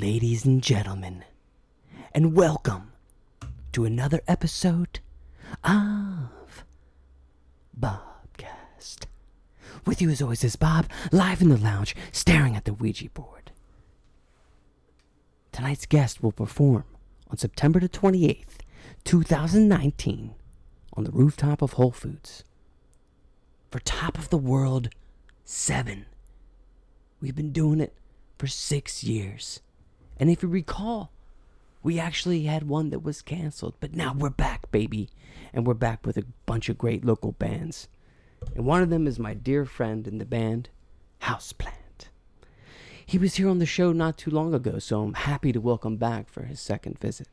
Ladies and gentlemen, and welcome to another episode of Bobcast. With you as always is Bob, live in the lounge, staring at the Ouija board. Tonight's guest will perform on September the 28th, 2019, on the rooftop of Whole Foods. For Top of the World 7. We've been doing it for 6 years. And if you recall, we actually had one that was canceled. But now we're back, baby. And we're back with a bunch of great local bands. And one of them is my dear friend in the band, Houseplant. He was here on the show not too long ago, so I'm happy to welcome back for his second visit.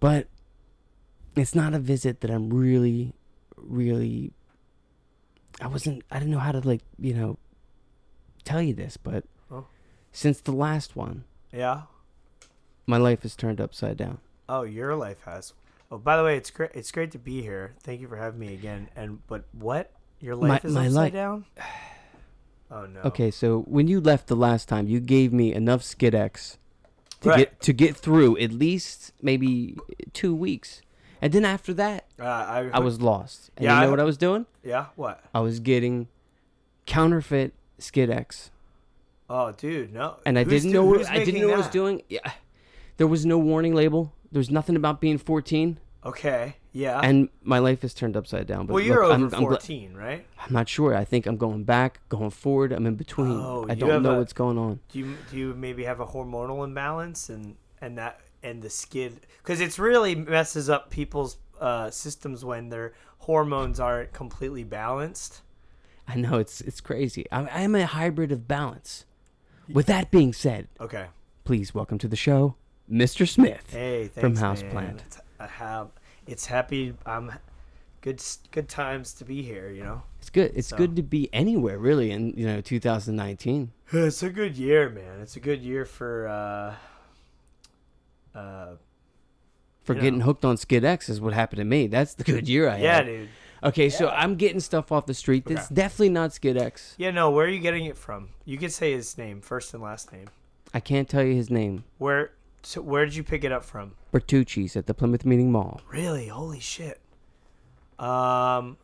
But it's not a visit that I'm really... I didn't know how to, tell you this, but... Oh. Since the last one. Yeah. My life is turned upside down. Oh, your life has. Oh, by the way, it's great. It's great to be here. Thank you for having me again. But what? Your life is upside down? Oh no. Okay, so when you left the last time, you gave me enough Skidex to get through at least maybe 2 weeks, and then after that, I was lost. And you know what I was doing? Yeah. What? I was getting counterfeit Skidex. Oh, dude, no. And I didn't know what I was doing. Yeah. There was no warning label. There was nothing about being 14. Okay, yeah. And my life is turned upside down. But well, you're over 14, right? I'm not sure. I think I'm going back, going forward. I'm in between. Oh, I don't know what's going on. Do you maybe have a hormonal imbalance and the skid? Because it really messes up people's systems when their hormones aren't completely balanced. I know, it's crazy. I'm a hybrid of balance. With that being said, okay, please welcome to the show, Mr. Smith. Hey, thanks, from Houseplant. It's happy. Good times to be here. You know, it's good. It's good to be anywhere, really. In 2019, it's a good year, man. It's a good year for getting hooked on Skidex is what happened to me. That's the good year I had. Yeah, dude. Okay, so I'm getting stuff off the street that's definitely not Skidex. Yeah, no, where are you getting it from? You could say his name, first and last name. I can't tell you his name. Where did you pick it up from? Bertucci's at the Plymouth Meeting Mall. Really? Holy shit. Was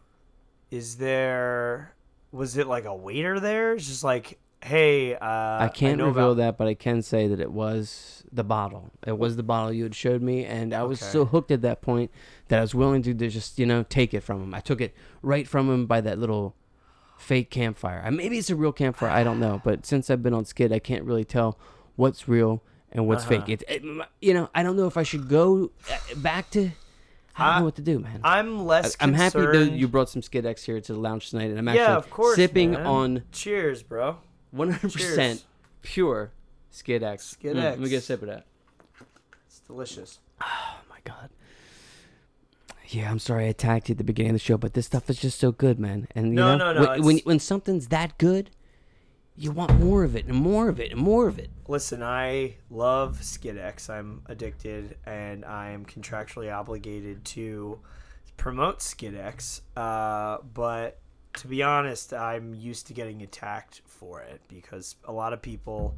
it like a waiter there? It's just like, hey, I can't reveal that, but I can say that it was the bottle. It was the bottle you had showed me, and I was so hooked at that point that I was willing to just, take it from him. I took it right from him by that little fake campfire. Maybe it's a real campfire. I don't know. But since I've been on Skid, I can't really tell what's real and what's fake. I don't know if I should go back to... I don't know what to do, man. I'm less concerned. I'm happy that you brought some Skidex here to the lounge tonight, and I'm actually sipping on... Cheers, bro. 100% pure Skidex. Let me get a sip of that. It's delicious. Oh, my God. Yeah, I'm sorry I attacked you at the beginning of the show, but this stuff is just so good, man. And no. When something's that good, you want more of it and more of it and more of it. Listen, I love Skidex. I'm addicted, and I'm contractually obligated to promote Skidex, but... To be honest, I'm used to getting attacked for it because a lot of people,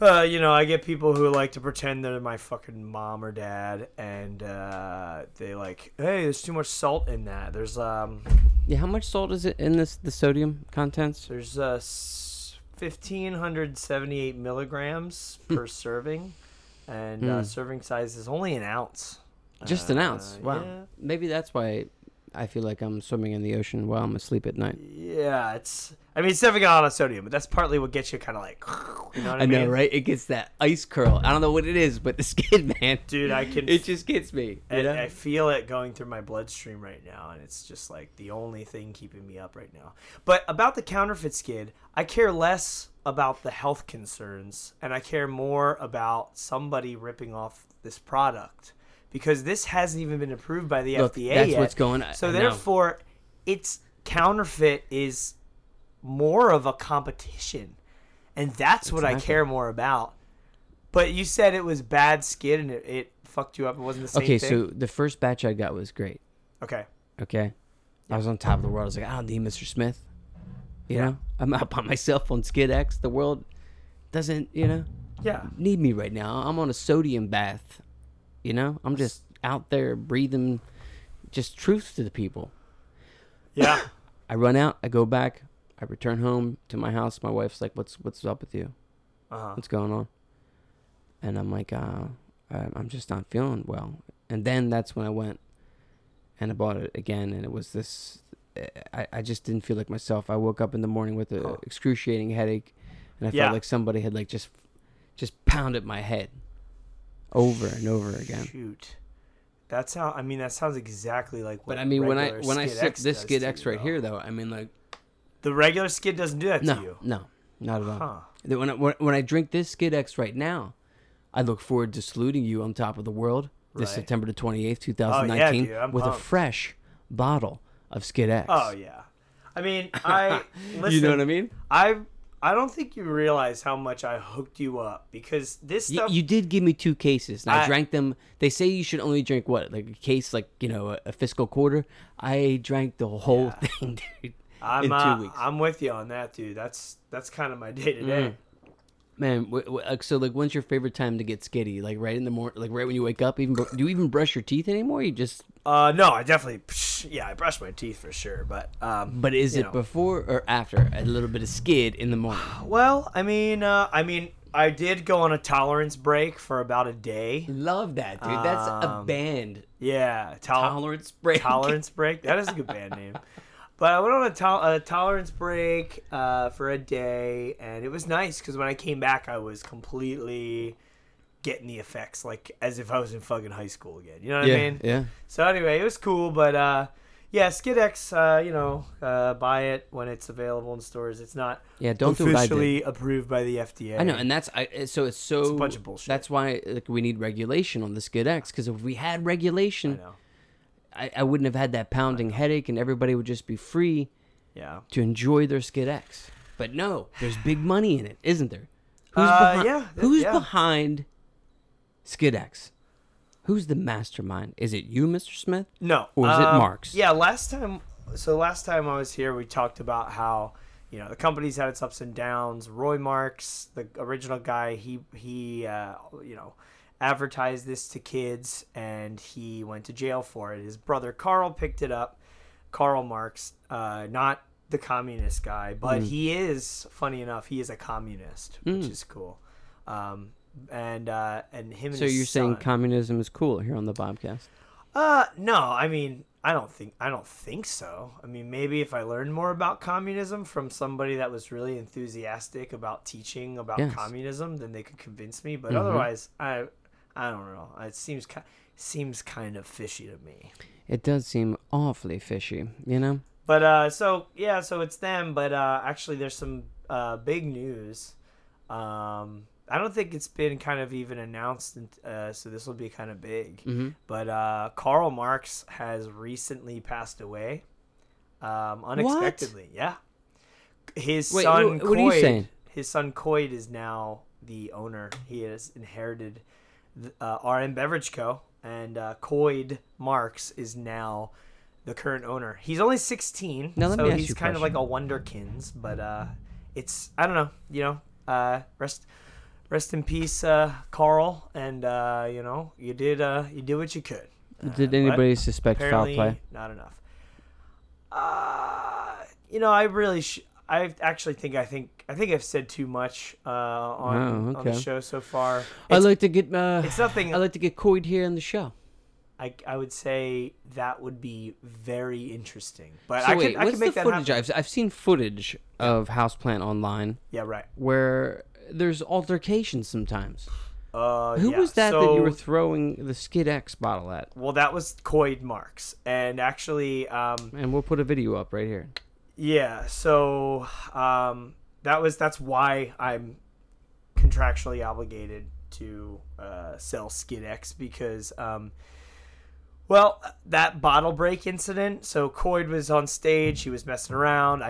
I get people who like to pretend they're my fucking mom or dad, and they like, hey, there's too much salt in that. There's how much salt is it in the sodium contents? There's 1,578 milligrams per serving, and serving size is only an ounce. Just an ounce? Wow. Yeah. Maybe that's why... I feel like I'm swimming in the ocean while I'm asleep at night. Yeah, it's definitely got a lot of sodium, but that's partly what gets you kind of like, I know, right? It gets that ice curl. I don't know what it is, but the skin, man. Dude, it just gets me. And I feel it going through my bloodstream right now, and it's just like the only thing keeping me up right now. But about the counterfeit skid, I care less about the health concerns, and I care more about somebody ripping off this product because this hasn't even been approved by the FDA yet. That's what's going on. So therefore, it's counterfeit is more of a competition, and that's what I care more about. But you said it was bad skin and it fucked you up. It wasn't the same thing. Okay, so the first batch I got was great. Okay. I was on top of the world. I was like, I don't need Mr. Smith. You know, I'm out by myself on Skid X. The world doesn't, need me right now. I'm on a sodium bath. You know, I'm just out there breathing just truth to the people. Yeah. I run out. I go back. I return home to my house. My wife's like, what's up with you? Uh-huh. What's going on? And I'm like, I'm just not feeling well. And then that's when I went and I bought it again. And it was this, I just didn't feel like myself. I woke up in the morning with an excruciating headache. And I felt like somebody had like just pounded my head over and over again. Shoot. That's how, I mean, that sounds exactly like what. But I mean, when I sip this Skid X right here, though, I mean, like. The regular Skid doesn't do that to you. No, not at all. When I drink this Skid X right now, I look forward to saluting you on top of the world this September the 28th, 2019, with pumped. A fresh bottle of Skid X. Oh, yeah. I mean, listen. You know what I mean? I don't think you realize how much I hooked you up because this stuff. You did give me 2 cases, and I drank them. They say you should only drink what? Like a case, like, a fiscal quarter. I drank the whole thing, dude, in 2 weeks. I'm with you on that, dude. That's kind of my day-to-day. Man, so like, when's your favorite time to get skitty? Like right in the morning, like right when you wake up. Even do you even brush your teeth anymore? You just no, I definitely I brush my teeth for sure. But is it before or after a little bit of skid in the morning? Well, I mean, I did go on a tolerance break for about a day. Love that, dude. That's a band. Yeah, tolerance break. Tolerance break. That is a good band name. But I went on a tolerance break for a day, and it was nice because when I came back, I was completely getting the effects, like as if I was in fucking high school again. You know what I mean? Yeah. So anyway, it was cool, but Skid X, buy it when it's available in stores. It's not officially approved by the FDA. I know, and it's a bunch of bullshit. That's why we need regulation on the Skid X, because if we had regulation. I know. I wouldn't have had that pounding headache, and everybody would just be free to enjoy their Skid X. But no, there's big money in it, isn't there? Who's behind Skid X? Who's the mastermind? Is it you, Mr. Smith? No. Or is it Mark's? Yeah, last time I was here, we talked about how, the company's had its ups and downs. Roy Marks, the original guy, he advertised this to kids, and he went to jail for it. His brother Carl picked it up. Karl Marx, not the communist guy, but he is, funny enough, he is a communist, which is cool. And him. So and his you're son, saying communism is cool here on the Bobcast? No, I mean, I don't think so. I mean, maybe if I learned more about communism from somebody that was really enthusiastic about teaching about communism, then they could convince me. But otherwise, I don't know. It seems kind of fishy to me. It does seem awfully fishy, But so it's them. But actually, there's some big news. I don't think it's been kind of even announced, so this will be kind of big. But Karl Marx has recently passed away, unexpectedly. What? Yeah, his son Coyd is now the owner. He has inherited R.M. Beverage Co. And Coyd Marx is now the current owner. He's only 16, so he's kind of like a wonderkins. But it's I don't know, rest in peace, Carl. And you did what you could. Did anybody suspect foul play? Not enough. I think I've said too much on the show so far. I'd like to get Coyd here on the show. I would say that would be very interesting. But so I can make that footage happen. I've seen footage of Houseplant online. Yeah, right. Where there's altercations sometimes. Who was that you were throwing the Skid X bottle at? Well, that was Coyd Marx. And actually... and we'll put a video up right here. Yeah, so That's why I'm contractually obligated to sell SkidX, because well, that bottle break incident. So Coyd was on stage, he was messing around,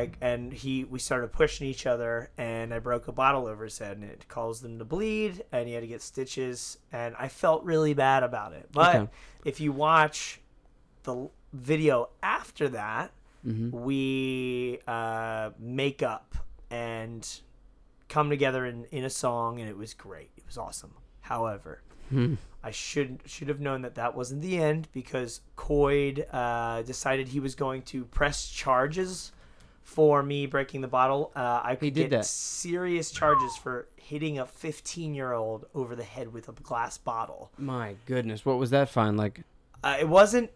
we started pushing each other, and I broke a bottle over his head, and it caused him to bleed, and he had to get stitches, and I felt really bad about it. But if you watch the video after that, we make up and come together in a song, and it was great. It was awesome. However, I should have known that wasn't the end, because Coyd decided he was going to press charges for me breaking the bottle. I could get serious charges for hitting a 15-year-old over the head with a glass bottle. My goodness, what was that fine like? It wasn't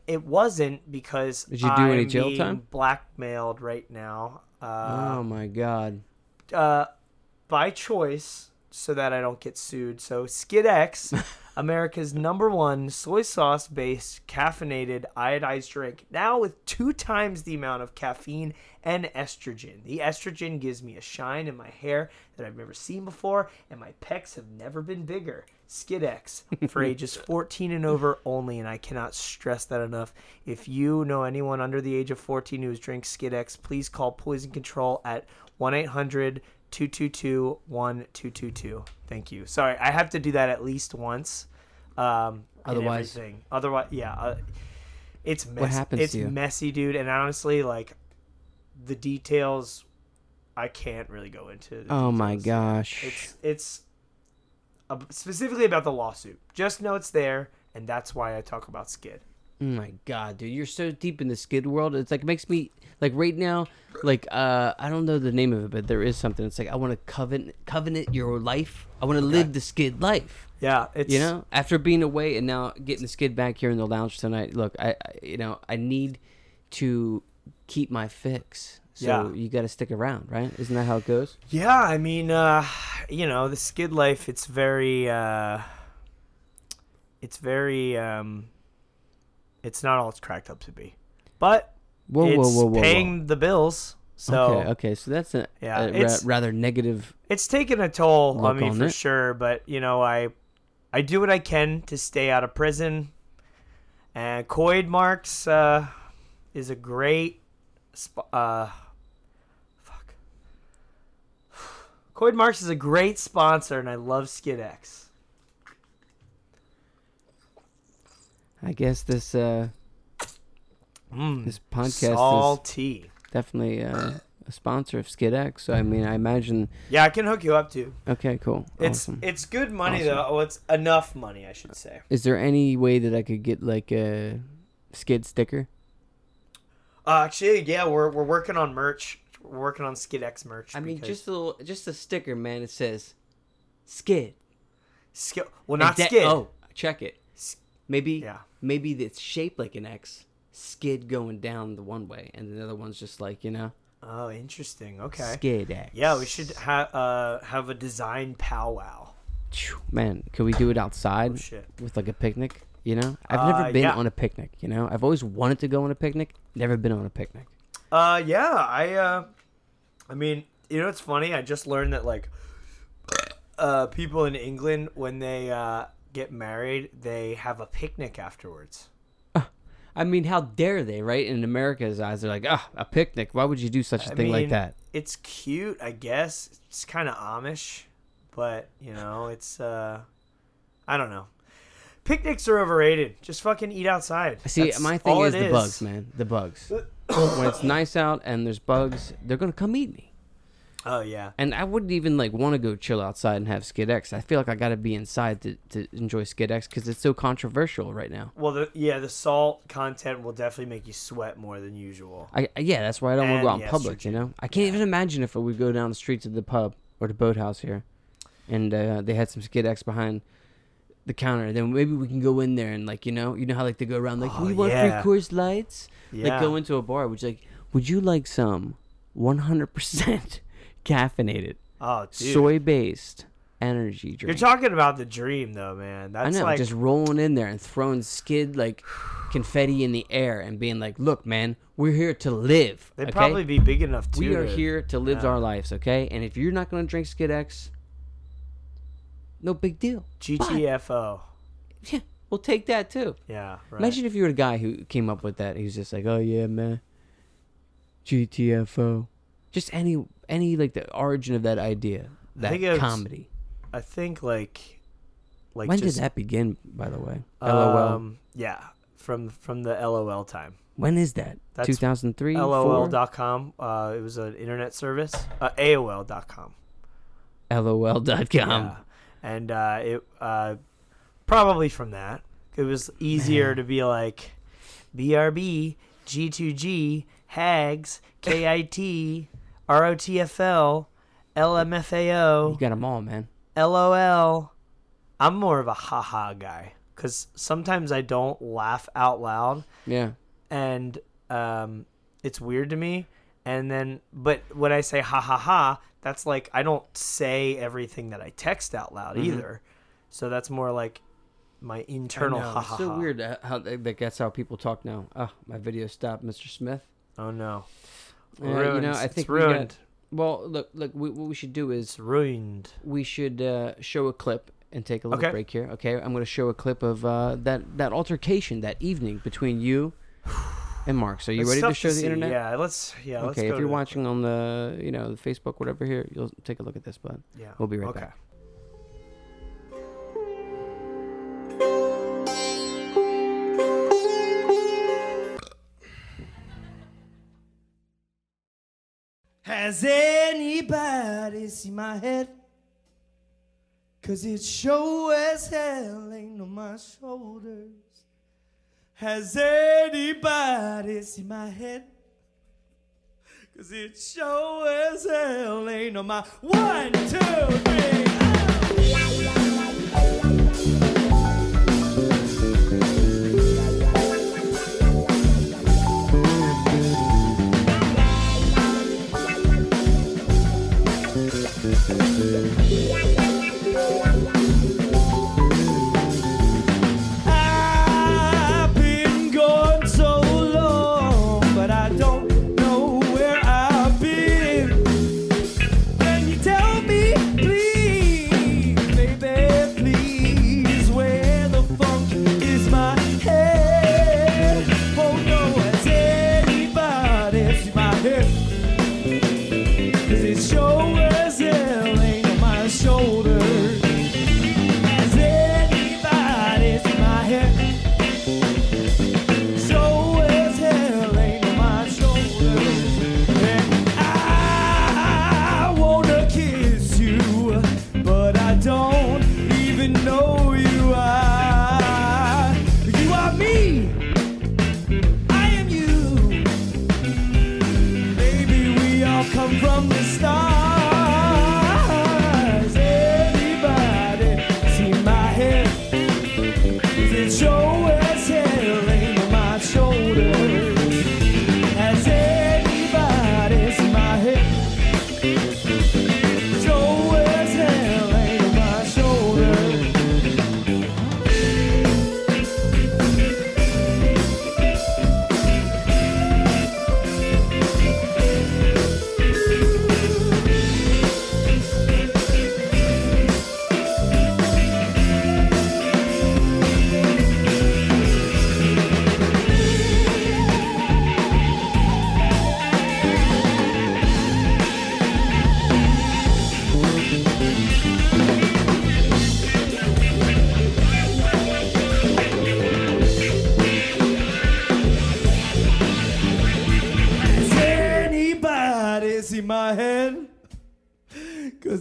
because did you do any jail being time? Blackmailed right now. Oh my god. By choice, so that I don't get sued. So SkidX, America's #1 soy sauce-based caffeinated iodized drink, now with 2 times the amount of caffeine and estrogen. The estrogen gives me a shine in my hair that I've never seen before, and my pecs have never been bigger. SkidX, for ages 14 and over only, and I cannot stress that enough. If you know anyone under the age of 14 who drinks SkidX, please call Poison Control at 1-800-222-1222. Thank you. Sorry, I have to do that at least once. Otherwise, yeah, it's messy. What happens to you? It's messy, dude. And honestly, like, the details, I can't really go into. Oh my gosh! It's specifically about the lawsuit. Just know it's there, and that's why I talk about Skid. Oh my god, dude, you're so deep in the Skid world. It's like, it makes me like right now, like I don't know the name of it, but there is something. It's like I want to covenant your life. I want to live the Skid life. Yeah, it's, you know, after being away and now getting the Skid back here in the lounge tonight. Look, I need to keep my fix. So you got to stick around, right? Isn't that how it goes? Yeah, I mean, the Skid life. It's very. It's not all it's cracked up to be, but it's paying the bills. So okay, so that's a rather negative. It's taken a toll on me for sure, but I do what I can to stay out of prison. And Coyd Marks is a great. Coyd Marks is a great sponsor, and I love SkidX. I guess this this podcast is definitely a sponsor of SkidX. So I mean, I imagine. Yeah, I can hook you up too. Okay, cool. It's good money though. Well, it's enough money, I should say. Is there any way that I could get like a Skid sticker? Actually, yeah, we're working on merch. We're working on SkidX merch. I mean, just a sticker, man. It says Skid. Skid. Well, not Skid. Oh, check it. Maybe it's shaped like an X, Skid going down the one way, and the other one's just like, Oh, interesting. Okay. Skid X. Yeah, we should have a design powwow. Man, could we do it outside with like a picnic? I've never been on a picnic. I've always wanted to go on a picnic. Never been on a picnic. I mean, it's funny. I just learned that like, people in England when they get married, they have a picnic afterwards. I mean, how dare they, right? In America's eyes, they're like, a picnic. Why would you do such a thing like that? It's cute, I guess. It's kind of Amish, but, it's, I don't know. Picnics are overrated. Just fucking eat outside. See, that's my thing is the bugs, man. The bugs. When it's nice out and there's bugs, they're going to come eat me. Oh yeah, and I wouldn't even like want to go chill outside and have SkidX. I feel like I got to be inside to enjoy SkidX because it's so controversial right now. Well, the salt content will definitely make you sweat more than usual. That's why I don't want to go out in public. I can't even imagine if we go down the street to the pub or the boathouse here, and they had some SkidX behind the counter. Then maybe we can go in there and like how like they go around like we want free Coors Lights. Yeah. Like go into a bar, which like would you like some 100%? Caffeinated, soy based energy drink. You're talking about the dream, though, man. That's I know, like just rolling in there and throwing skid like confetti in the air and being like, "Look, man, we're here to live." They'd probably be big enough too. We are here to live our lives, okay? And if you're not gonna drink Skid X, no big deal. GTFO. But, yeah, we'll take that too. Yeah. Right. Imagine if you were a guy who came up with that. He was just like, "Oh yeah, man, GTFO." Just any like the origin of that idea, that comedy. I think like when did that begin? By the way, LOL. Yeah, from the LOL time. When is that? 2003. LOL.com. It was an internet service. AOL.com. LOL.com. Yeah. And it probably from that. It was easier to be like BRB, G2G, Hags, KIT. ROTFL, LMFAO. You got them all, man. LOL. I'm more of a haha guy because sometimes I don't laugh out loud. Yeah. And it's weird to me. And then, but when I say ha ha ha, that's like I don't say everything that I text out loud either. So that's more like my internal ha ha ha. It's so weird how that's how people talk now. Oh, my video stopped, Mr. Smith. Oh, no. You know, I think it's ruined. What we should do is it's ruined. We should show a clip and take a little break here. Okay, I'm going to show a clip of that altercation that evening between you and Mark. So you ready to show the internet? Yeah, let's. Yeah, okay. Let's go if you're watching on the the Facebook whatever here, you'll take a look at this, but yeah, we'll be right back. Has anybody seen my head? 'Cause it sure as hell ain't on my shoulders. Has anybody seen my head? 'Cause it sure as hell ain't on my 1, 2, 3.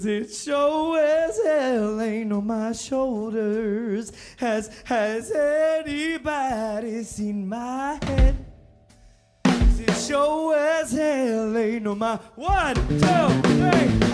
It sure as hell ain't on my shoulders. Has anybody seen my head? It sure as hell ain't on my 1, 2, 3.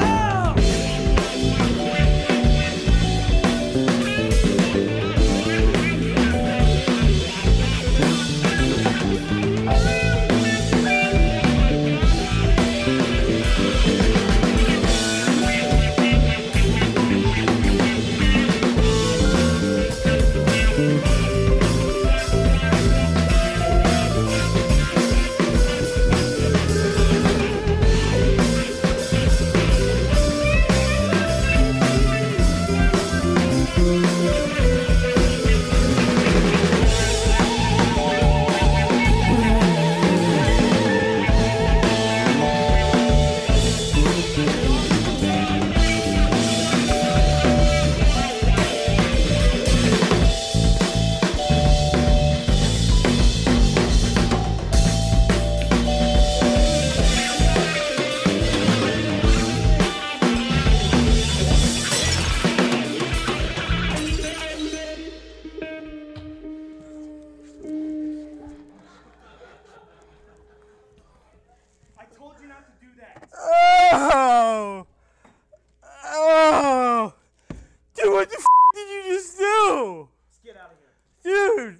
Dude, what the f did you just do? Let's get out of here. Dude,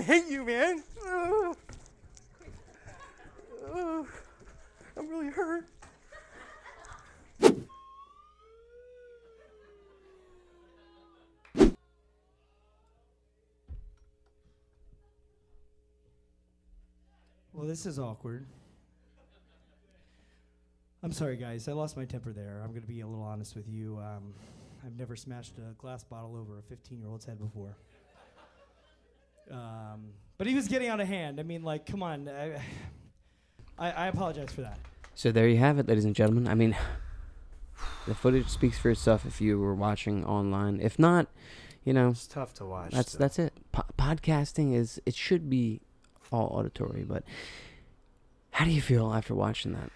I hate you, man. I'm really hurt. Well, this is awkward. I'm sorry, guys. I lost my temper there. I'm going to be a little honest with you. I've never smashed a glass bottle over a 15-year-old's head before. But he was getting out of hand. I mean, like, come on. I apologize for that. So there you have it, ladies and gentlemen. I mean, the footage speaks for itself if you were watching online. If not, you know. It's tough to watch. That's it. Podcasting is, it should be all auditory, but how do you feel after watching that?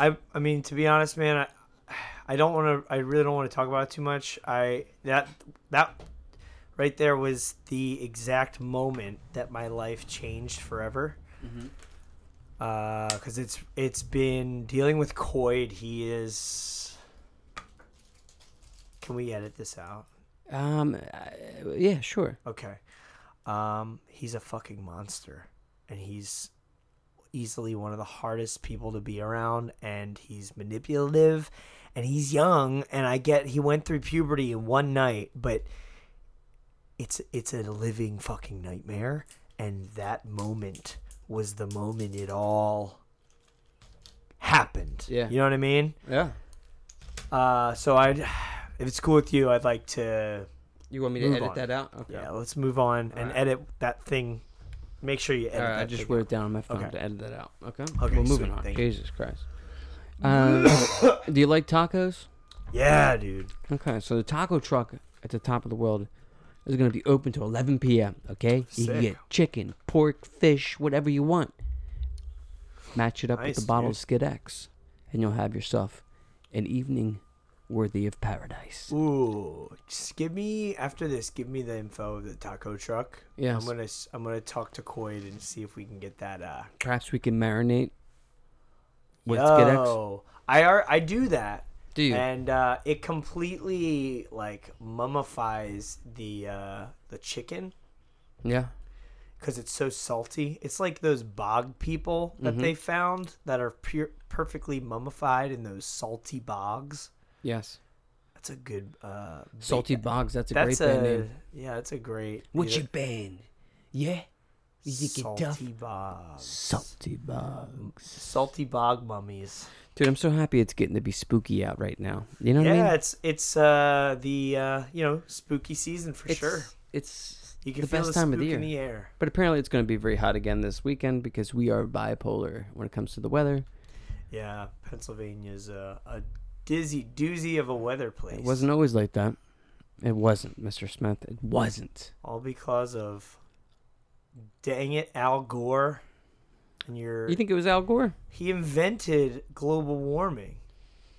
I mean, to be honest, man, I don't want to. I really don't want to talk about it too much. That right there was the exact moment that my life changed forever. Mm-hmm. 'Cause it's been dealing with Coyd. He is. Can we edit this out? Yeah, sure. Okay. He's a fucking monster, and he's easily one of the hardest people to be around, and he's manipulative, and he's young, and I get he went through puberty in one night, but it's a living fucking nightmare, and that moment was the moment it all happened. Yeah. You know what I mean? Yeah. So if it's cool with you, I'd like to... You want me to edit that out? Okay. Yeah, let's move on and edit that thing. Make sure you edit that. All right, I just wrote it down on my phone to edit that out. Okay? Okay, we're moving on. Jesus Christ. Do you like tacos? Yeah, dude. Okay, so the taco truck at the top of the world is going to be open till 11 p.m., okay? Sick. You can get chicken, pork, fish, whatever you want. Match it up with the bottle of Skid X, and you'll have yourself an evening worthy of paradise. Ooh, just give me the info of the taco truck. Yeah, I'm gonna talk to Coyd and see if we can get that. Perhaps we can marinate with Skid X. I do that. Do you? And it completely like mummifies the chicken. Yeah, because it's so salty. It's like those bog people that they found that are perfectly mummified in those salty bogs. Yes. That's a good... Salty Bogs, that's a great band name. Yeah, that's a great... What's your band? Yeah? Salty Bogs. Salty Bogs. Salty Bog Mummies. Dude, I'm so happy it's getting to be spooky out right now. You know what I mean? Yeah, it's the, spooky season for sure. It's you can the feel best the time of the year. In the air. But apparently it's going to be very hot again this weekend because we are bipolar when it comes to the weather. Yeah, Pennsylvania's a dizzy doozy of a weather place. It wasn't always like that. It wasn't, Mr. Smith. It wasn't. All because of, dang it, Al Gore. And you think it was Al Gore? He invented global warming.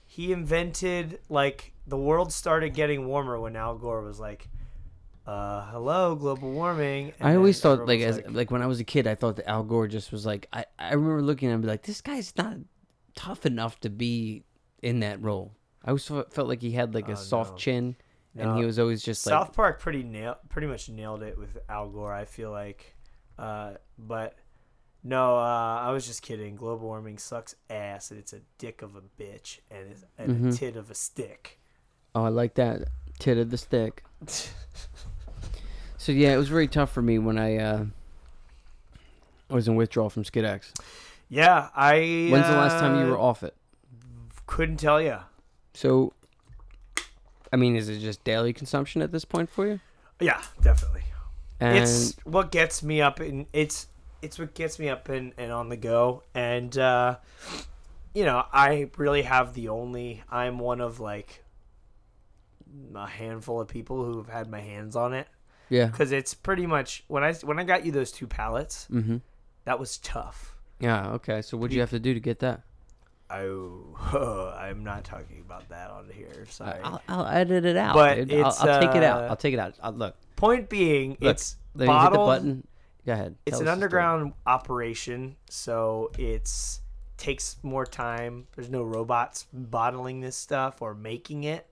He invented, like, the world started getting warmer when Al Gore was like, hello, global warming. And I always thought, like when I was a kid, I thought that Al Gore just was like, I remember looking at him and be like, this guy's not tough enough to be in that role. I always felt like he had like a soft chin, and he was always just like... South Park pretty much nailed it with Al Gore, I feel like. But no, I was just kidding. Global warming sucks ass, and it's a dick of a bitch, and a tit of a stick. Oh, I like that. Tit of the stick. So yeah, it was very tough for me when I was in withdrawal from Skid X. Yeah, when's the last time you were off it? Couldn't tell you. So, I mean, is it just daily consumption at this point for you? Yeah, definitely. And it's what gets me up, and it's what gets me up and on the go. And I really have I'm one of like a handful of people who've had my hands on it. Yeah, because it's pretty much when I got you those two pallets, that was tough. Yeah. Okay. So what'd you have to do to get that? I'm not talking about that on here. Sorry. I'll edit it out. But I'll take it out. I'll take it out. Look. Point being, it's bottled. Hit the button. Go ahead. It's an underground operation, so it takes more time. There's no robots bottling this stuff or making it.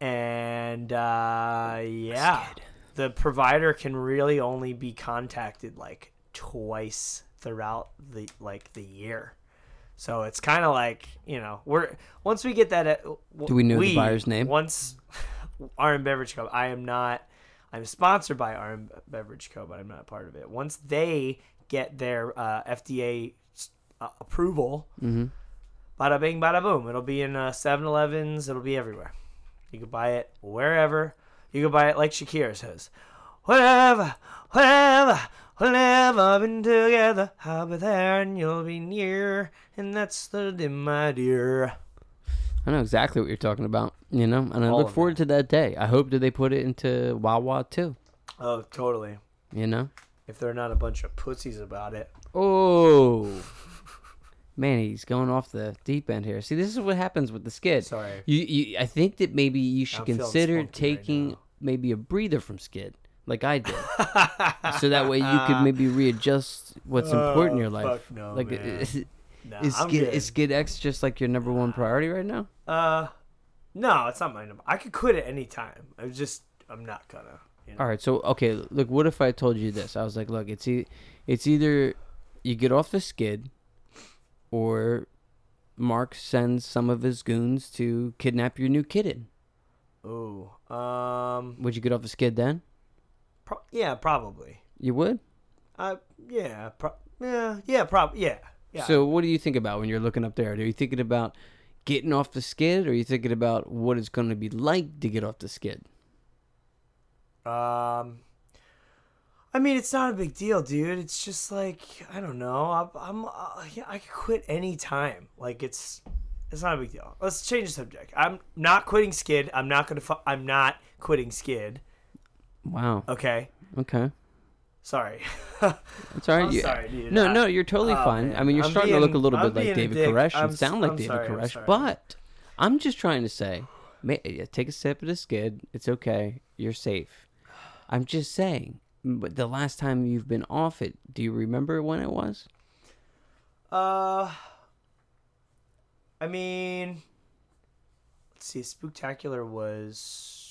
And yeah, the provider can really only be contacted like twice throughout the the year. So it's kind of like, you know, we're once we get that. Do we know the buyer's name? Once RM Beverage Co. I am not. I'm sponsored by RM Beverage Co., but I'm not part of it. Once they get their FDA approval, bada bing, bada boom. It'll be in 7-Elevens. It'll be everywhere. You can buy it wherever. You can buy it like Shakira says. Whatever, whatever. We'll never been together. I'll be there and you'll be near. And that's the day, my dear. I know exactly what you're talking about, you know? And I look forward to that day. I hope that they put it into Wawa, too. Oh, totally. You know? If they're not a bunch of pussies about it. Oh. Man, he's going off the deep end here. See, this is what happens with the skid. Sorry. You I think that maybe you should consider taking maybe a breather from skid. Like I did. So that way you could maybe readjust what's important in your life. Fuck no, like, man. Is Skid X just like your number one priority right now? No, it's not my number. I could quit at any time. I'm not gonna. You know? All right. So, okay. Look, what if I told you this? I was like, look, it's either you get off the skid or Mark sends some of his goons to kidnap your new kitten. Ooh. Would you get off the skid then? Yeah, probably. You would? Yeah. So what do you think about when you're looking up there? Are you thinking about getting off the skid, or are you thinking about what it's going to be like to get off the skid? I mean, it's not a big deal, dude. It's just like, I don't know. I could quit any time. Like, it's not a big deal. Let's change the subject. I'm not quitting skid. I'm not quitting skid. Wow. Okay. Sorry. It's all right. Sorry, dude. No, you're totally fine. Man. I mean, you're starting to look a little bit like David Koresh and sound like David Koresh, but I'm just trying to say, take a sip of the skid. It's okay. You're safe. I'm just saying, but the last time you've been off it, do you remember when it was? I mean, let's see. Spooktacular was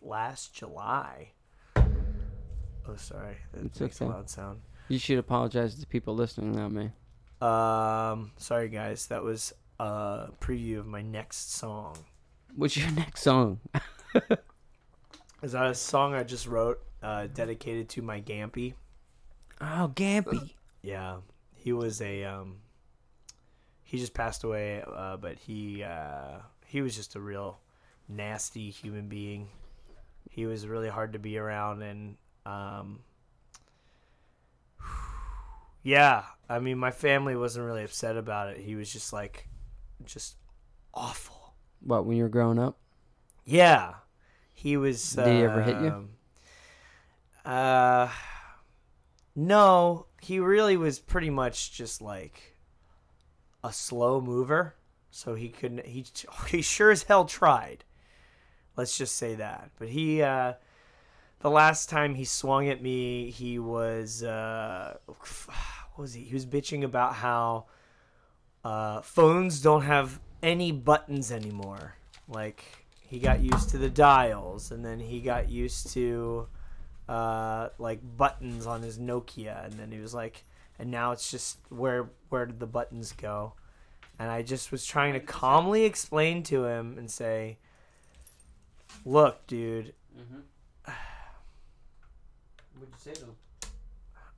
last July. Oh, sorry. That makes a loud sound. You should apologize to the people listening now, man. Sorry, guys. That was a preview of my next song. What's your next song? Is that a song I just wrote dedicated to my Gampy? Oh, Gampy. Yeah. He was he just passed away, but he was just a real nasty human being. He was really hard to be around, and yeah, I mean, my family wasn't really upset about it. He was just like, just awful. What, when you were growing up? Yeah, he was. Did he ever hit you? No, he really was pretty much just like a slow mover, so he couldn't. He sure as hell tried. Let's just say that. But he, the last time he swung at me, he was, what was he? He was bitching about how phones don't have any buttons anymore. Like, he got used to the dials, and then he got used to, like, buttons on his Nokia. And then he was like, and now it's just, where did the buttons go? And I just was trying to calmly explain to him and say, look, dude. Mm-hmm. What'd you say to him?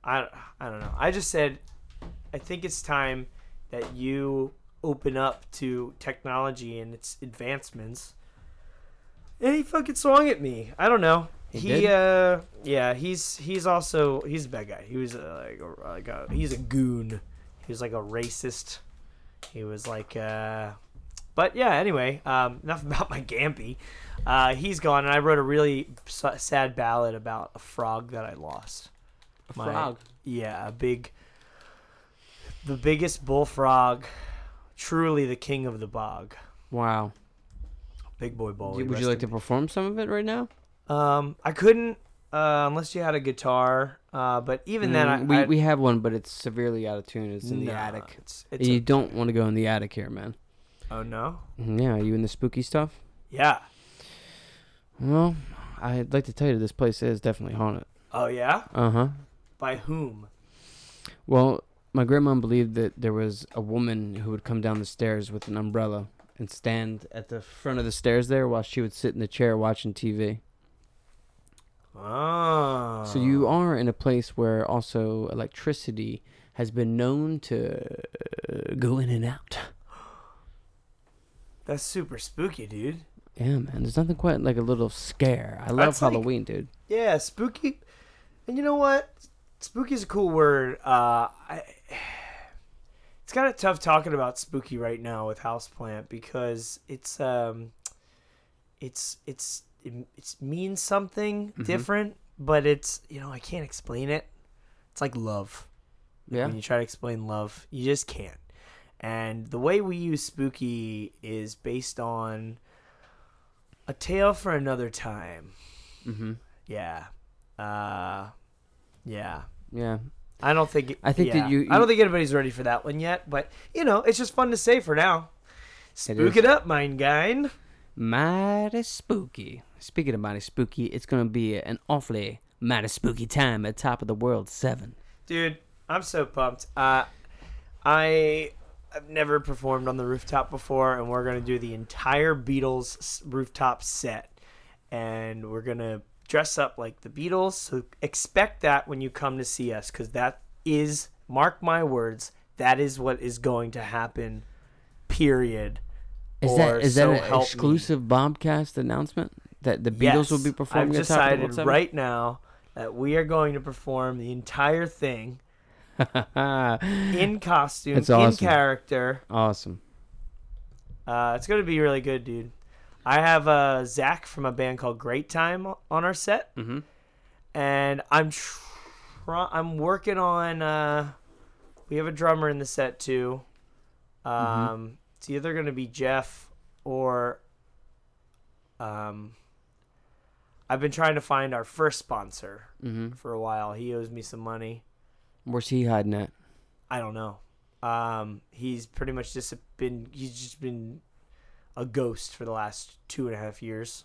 I don't know. I just said, I think it's time that you open up to technology and its advancements. And he fucking swung at me. I don't know. He did? Yeah, he's a bad guy. He was he's a goon. He was like a racist. He was like but yeah, anyway, enough about my Gampy. He's gone, and I wrote a really sad ballad about a frog that I lost. Frog? Yeah, the biggest bullfrog, truly the king of the bog. Wow. Big boy bully. Would you like to perform some of it right now? I couldn't, unless you had a guitar, but even then... We have one, but it's severely out of tune. It's in the attic. You don't want to go in the attic here, man. Oh, no? Yeah, are you in the spooky stuff? Yeah. Well, I'd like to tell you this place is definitely haunted. Oh, yeah? Uh-huh. By whom? Well, my grandma believed that there was a woman who would come down the stairs with an umbrella and stand at the front of the stairs there while she would sit in the chair watching TV. Oh. So you are in a place where also electricity has been known to go in and out. That's super spooky, dude. Yeah, man. There's nothing quite like a little scare. I love Halloween, dude. Yeah, spooky. And you know what? Spooky is a cool word. It's kind of tough talking about spooky right now with Houseplant because it's means something different, but it's, you know, I can't explain it. It's like love. Yeah. When you try to explain love, you just can't. And the way we use spooky is based on a tale for another time. Mm-hmm. Yeah. Yeah. Yeah. I don't think I don't think anybody's ready for that one yet, but you know, it's just fun to say for now. Spook it up, mein Gein. Mighty spooky. Speaking of mighty spooky, it's going to be an awfully mighty spooky time at Top of the World 7. Dude, I'm so pumped. I've never performed on the rooftop before, and we're going to do the entire Beatles rooftop set. And we're going to dress up like the Beatles. So expect that when you come to see us, because that is, mark my words, that is what is going to happen, period. Is that an exclusive Bobcast announcement that the Beatles will be performing? Yes, I've decided right now that we are going to perform the entire thing in costume, in character. Awesome. It's going to be really good, dude. I have Zach from a band called Great Time on our set, and I'm working on. We have a drummer in the set too. It's either going to be Jeff or I've been trying to find our first sponsor for a while. He owes me some money. Where's he hiding at? I don't know. He's pretty much just been a ghost for the last 2.5 years.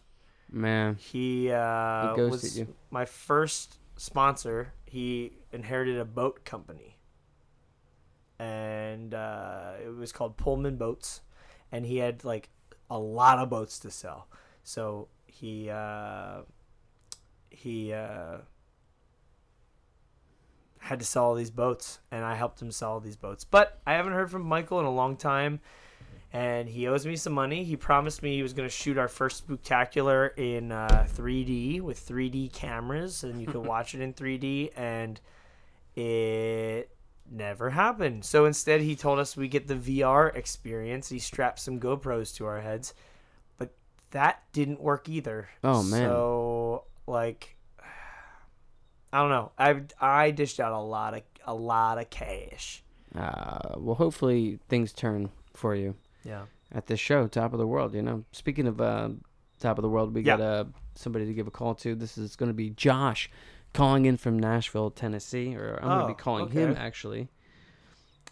Man. He was you. My first sponsor. He inherited a boat company. And it was called Pullman Boats, and he had like a lot of boats to sell. So he had to sell all these boats, and I helped him sell all these boats. But I haven't heard from Michael in a long time, and he owes me some money. He promised me he was going to shoot our first spooktacular in 3D with 3D cameras, and you could watch it in 3D, and it never happened. So instead he told us we get the VR experience. He strapped some GoPros to our heads, but that didn't work either. Oh man. So like, I don't know. I dished out a lot of cash. Well, hopefully things turn for you. Yeah. At this show, Top of the World, you know, speaking of, Top of the World, we got somebody to give a call to. This is going to be Josh calling in from Nashville, Tennessee, or I'm going to be calling him, actually.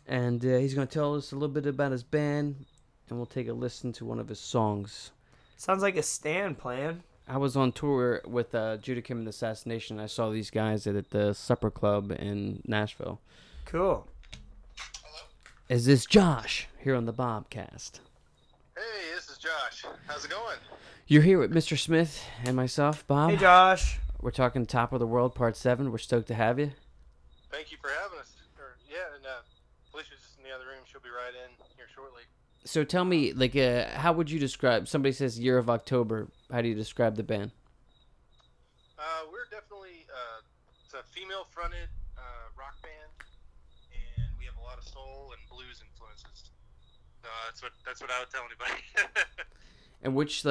And he's going to tell us a little bit about his band, and we'll take a listen to one of his songs. Sounds like a Stan plan. I was on tour with Judah Kim and the Assassination. I saw these guys at the Supper Club in Nashville. Cool. Hello? Is this Josh here on the Bobcast? Hey, this is Josh. How's it going? You're here with Mr. Smith and myself, Bob. Hey, Josh. We're talking Top of the World Part 7. We're stoked to have you. Thank you for having us. And Felicia's just in the other room. She'll be right in here shortly. So tell me, like, how would you describe, somebody says Year of October, how do you describe the band? We're definitely, it's a female-fronted rock band, and we have a lot of soul and blues influences. That's what I would tell anybody. And which,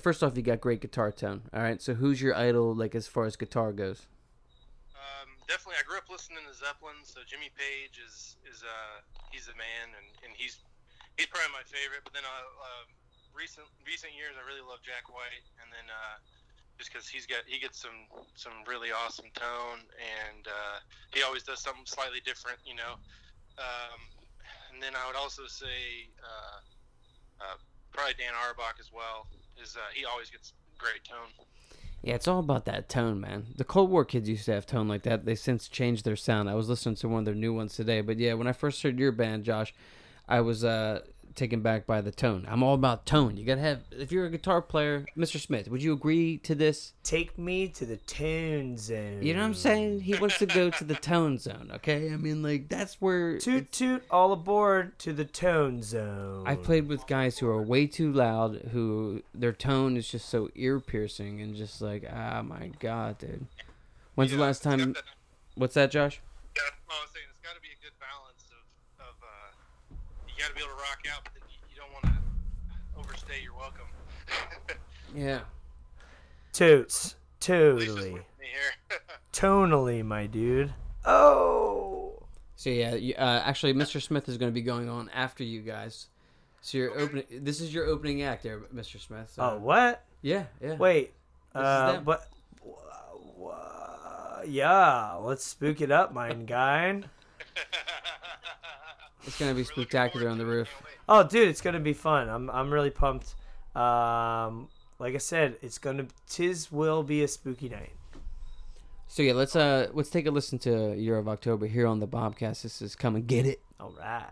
first off, you got great guitar tone. All right, so who's your idol, like, as far as guitar goes? Definitely, I grew up listening to Zeppelin, so Jimmy Page is he's the man, and he's probably my favorite. But then, recent years, I really love Jack White, and then just because he gets some really awesome tone, and he always does something slightly different, you know. And then I would also say, probably Dan Auerbach as well. He always gets great tone. Yeah, it's all about that tone, man. The Cold War kids used to have tone like that. They since changed their sound. I was listening to one of their new ones today. But yeah, when I first heard your band, Josh, I was taken back by the tone. I'm all about tone. You gotta have, if you're a guitar player, Mr. Smith, would you agree to this? Take me to the tone zone. You know what I'm saying? He wants to go to the tone zone, okay? I mean, like, that's where... Toot toot, all aboard to the tone zone. I've played with guys who are way too loud, who their tone is just so ear-piercing and just like, ah, my God, dude. When's the last time... What's that, Josh? Yeah, I was saying, it's gotta be a good balance of you gotta be able to rock out, but you don't want to overstay your welcome. Yeah. Toots. Totally. Tonally, my dude. Oh! So yeah, actually, Mr. Smith is going to be going on after you guys. So you're opening... This is your opening act there, Mr. Smith. So. Oh, what? Yeah, yeah. Wait. But... Yeah, let's spook it up, mine guy. It's gonna be spectacular on the roof. Oh, dude, it's gonna be fun. I'm really pumped. Like I said, will be a spooky night. So yeah, let's take a listen to Year of October here on the Bobcast. This is Come and Get It. All right.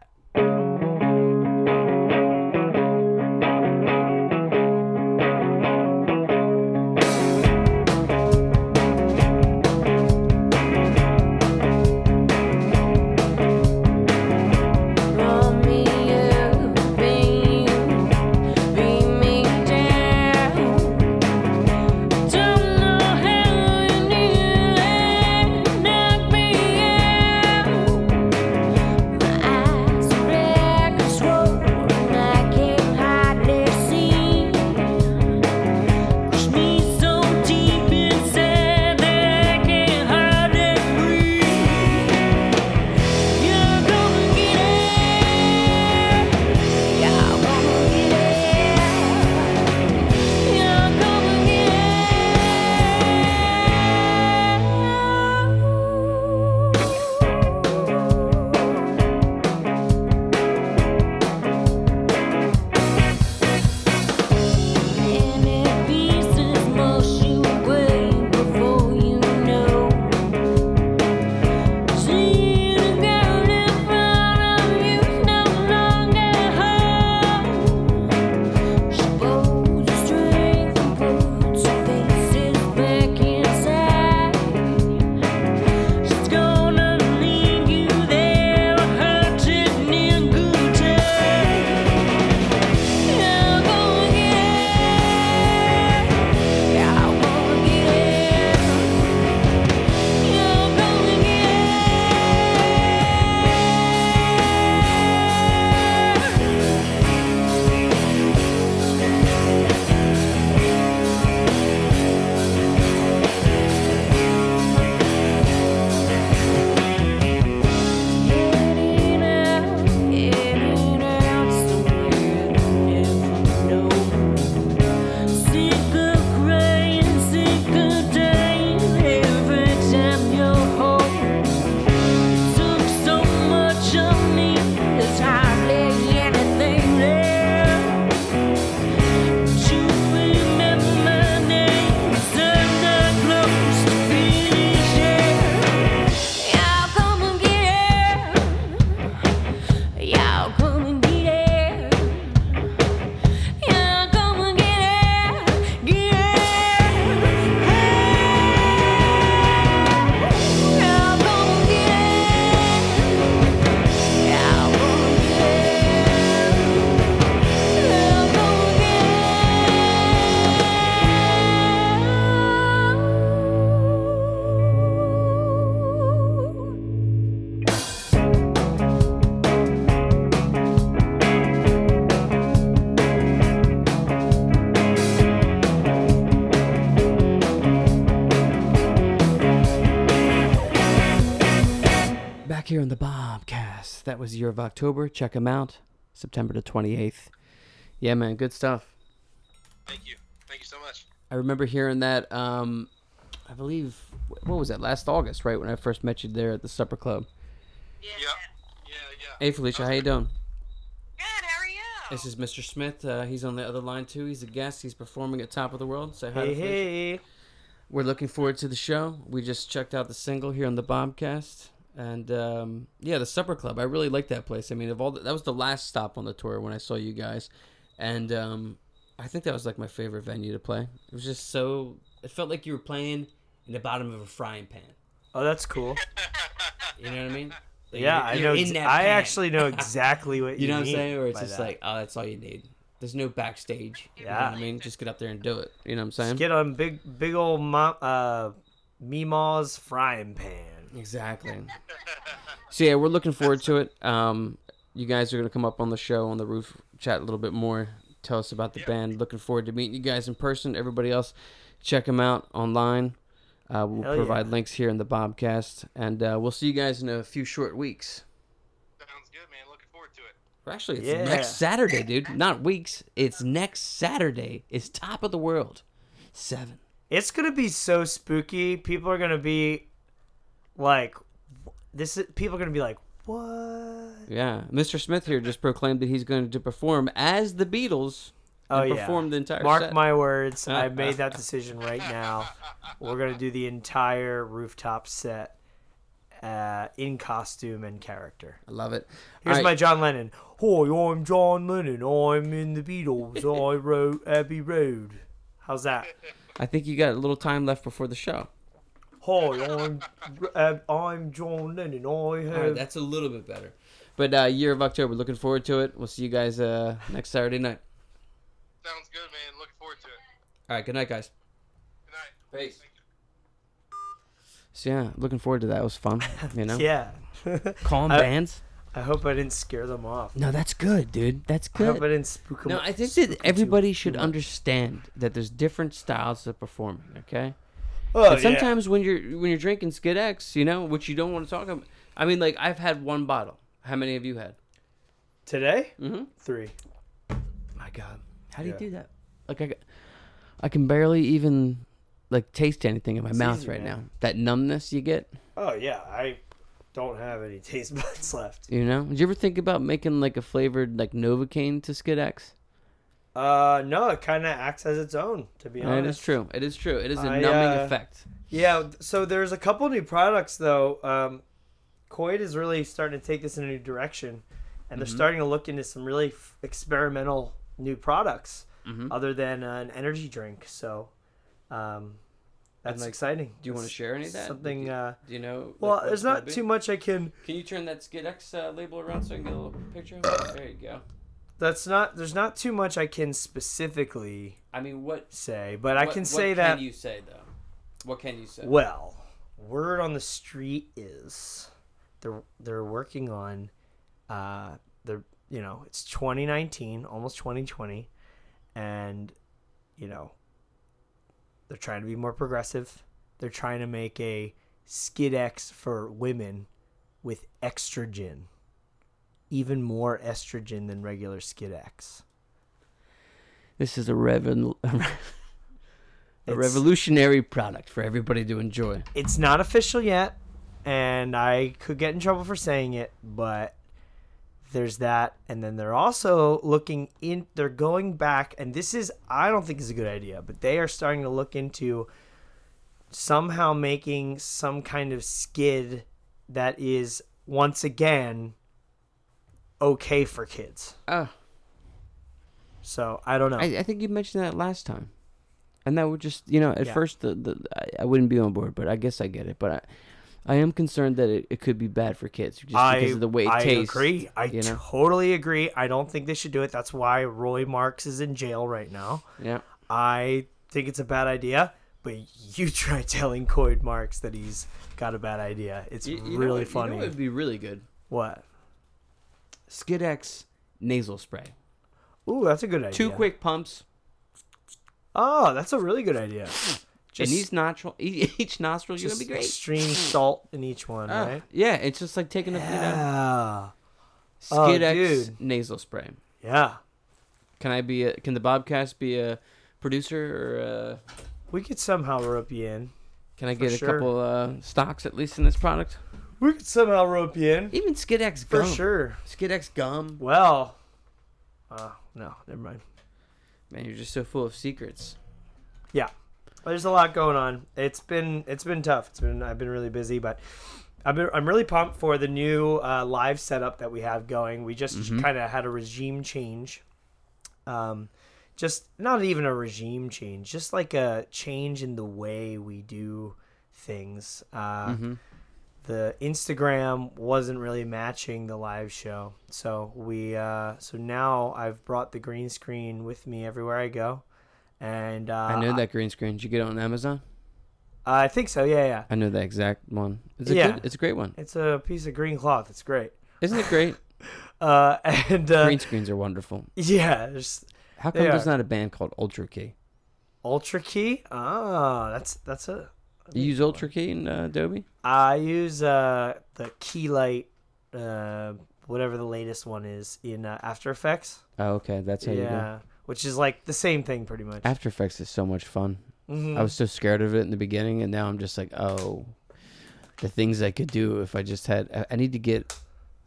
Here on the Bobcast. That was Year of October. Check them out. September the 28th. Yeah, man, good stuff. Thank you. Thank you so much. I remember hearing that, I believe, what was that, last August, right, when I first met you there at the Supper Club? Yeah. Hey, Felicia, how you doing? Good, how are you? This is Mr. Smith. He's on the other line, too. He's a guest. He's performing at Top of the World. Say hi to Felicia. We're looking forward to the show. We just checked out the single here on the Bobcast. And, yeah, the Supper Club. I really like that place. I mean, of all that was the last stop on the tour when I saw you guys. And I think that was, like, my favorite venue to play. It was just so... It felt like you were playing in the bottom of a frying pan. Oh, that's cool. You know what I mean? Like, yeah, I actually know exactly what you mean. You know what I'm saying? Where it's just that. Like, oh, that's all you need. There's no backstage. Yeah. You know what I mean? Just get up there and do it. You know what I'm saying? Just get on big old Meemaw's frying pan. Exactly. So, yeah, we're looking forward to it. You guys are going to come up on the show on the roof, chat a little bit more, tell us about the band. Looking forward to meeting you guys in person. Everybody else, check them out online. We'll provide links here in the Bobcast, and we'll see you guys in a few short weeks. Sounds good, man. Looking forward to it. Actually, it's next Saturday, dude. Not weeks. It's next Saturday. It's Top of the World, 7. It's gonna be so spooky. People are gonna be like, "This." People are gonna be like, "What?" Yeah, Mr. Smith here just proclaimed that he's going to perform as the Beatles. Oh, yeah. Performed the entire set. Mark my words. I made that decision right now. We're going to do the entire rooftop set in costume and character. I love it. Here's my John Lennon. Hi, I'm John Lennon. I'm in the Beatles. I wrote Abbey Road. How's that? I think you got a little time left before the show. Hi, I'm John Lennon. All right, that's a little bit better. But Year of October, looking forward to it. We'll see you guys next Saturday night. Sounds good, man. Looking forward to it. All right. Good night, guys. Good night. Peace. So, yeah, looking forward to that. It was fun, you know? Yeah. Calm bands. I hope I didn't scare them off. No, that's good, dude. That's good. I hope I didn't spook them off. No, I think that everybody should understand that there's different styles of performing, okay? Oh, and sometimes when you're drinking Skid X, you know, which you don't want to talk about. I mean, like, I've had one bottle. How many have you had? Today? Mm-hmm. 3. My God. How do you do that? Like I can barely even like taste anything in my mouth right now. That numbness you get. Oh yeah, I don't have any taste buds left. You know? Did you ever think about making like a flavored like Novocaine to Skid X? No, it kind of acts as its own. To be honest, it is true. It is a numbing effect. Yeah. So there's a couple new products though. Coit is really starting to take this in a new direction, and they're starting to look into some really experimental new products other than an energy drink. So that's exciting. Do you want to share any of that? Something, do you know? Well, there's not too much I can... Can you turn that Skid X label around so I can get a little picture of it? There you go. There's not too much I can specifically say, but I can say that... What can you say, though? What can you say? Well, word on the street is they're working on... you know, it's 2019, almost 2020, and, you know, they're trying to be more progressive. They're trying to make a Skid X for women with estrogen, even more estrogen than regular Skid X. This is a revolutionary product for everybody to enjoy. It's not official yet, and I could get in trouble for saying it, but... There's that, and then they're also looking in. They're going back, and this is I don't think is a good idea, but they are starting to look into somehow making some kind of skid that is once again okay for kids. So I don't know. I think you mentioned that last time, and that would just first I wouldn't be on board, but I guess I get it, but I am concerned that it could be bad for kids just because of the way it tastes. I agree. Totally agree. I don't think they should do it. That's why Roy Marks is in jail right now. Yeah. I think it's a bad idea, but you try telling Coit Marks that he's got a bad idea. It's really funny. You know it would be really good? What? Skid X nasal spray. Ooh, that's a good idea. 2 quick pumps. Oh, that's a really good idea. Just and each nostril is going to be great. Extreme salt in each one, right? Yeah, it's just like taking a Skid X nasal spray. Yeah. Can I be? Can the Bobcast be a producer? We could somehow rope you in. Can I get a couple stocks at least in this product? We could somehow rope you in. Even Skid X gum. For sure. Skid X gum. Well, No, never mind. Man, you're just so full of secrets. Yeah, there's a lot going on. It's been tough. I've been really busy, but I'm really pumped for the new live setup that we have going. We just kind of had a regime change. Just not even a regime change, just like a change in the way we do things. The Instagram wasn't really matching the live show. So so now I've brought the green screen with me everywhere I go. And I know that green screen. Did you get it on Amazon? I think so. Yeah. I know the exact one. It's a great one. It's a piece of green cloth. It's great. Isn't it great? Green screens are wonderful. Yeah. How come there's not a band called Ultra Key? Ultra Key? Oh, that's a... You use Ultra Key in Adobe? I use the Keylight, whatever the latest one is, in After Effects. Oh, okay. That's how you do it. Yeah, which is like the same thing pretty much. After Effects is so much fun. I was so scared of it in the beginning, and now I'm just like, oh, the things I could do if I just had... I need to get